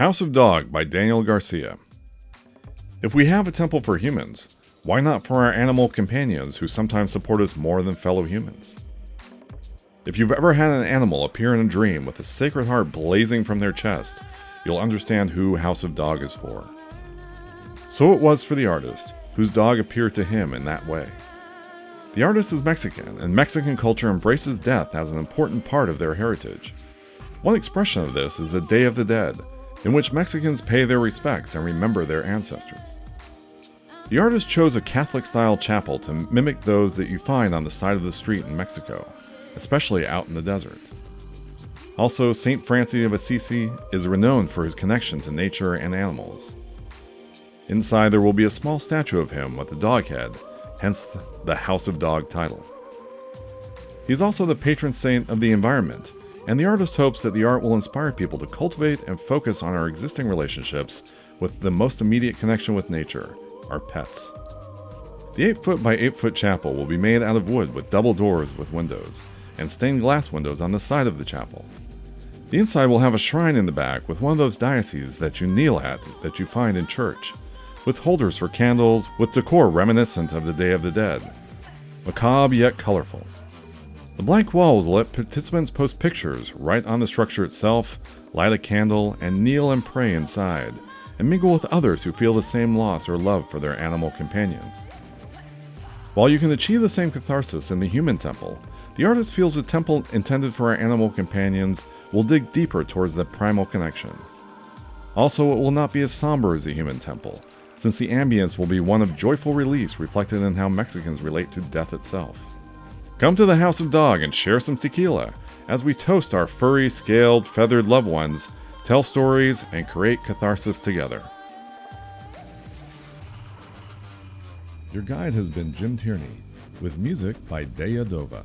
House of Dog by Daniel Garcia. If we have a temple for humans, why not for our animal companions who sometimes support us more than fellow humans? If you've ever had an animal appear in a dream with a sacred heart blazing from their chest, you'll understand who House of Dog is for. So it was for the artist, whose dog appeared to him in that way. The artist is Mexican, and Mexican culture embraces death as an important part of their heritage. One expression of this is the Day of the Dead, in which Mexicans pay their respects and remember their ancestors. The artist chose a Catholic-style chapel to mimic those that you find on the side of the street in Mexico, especially out in the desert. Also, St. Francis of Assisi is renowned for his connection to nature and animals. Inside there will be a small statue of him with a dog head, hence the House of Dog title. He is also the patron saint of the environment, and the artist hopes that the art will inspire people to cultivate and focus on our existing relationships with the most immediate connection with nature, our pets. The 8-foot by 8-foot chapel will be made out of wood with double doors with windows, and stained glass windows on the side of the chapel. The inside will have a shrine in the back with one of those dioceses that you kneel at that you find in church, with holders for candles, with decor reminiscent of the Day of the Dead, macabre yet colorful. The blank walls let participants post pictures right on the structure itself, light a candle, and kneel and pray inside, and mingle with others who feel the same loss or love for their animal companions. While you can achieve the same catharsis in the human temple, the artist feels a temple intended for our animal companions will dig deeper towards the primal connection. Also, it will not be as somber as the human temple, since the ambience will be one of joyful release reflected in how Mexicans relate to death itself. Come to the House of Dog and share some tequila as we toast our furry, scaled, feathered loved ones, tell stories, and create catharsis together. Your guide has been Jim Tierney, with music by Dea Dova.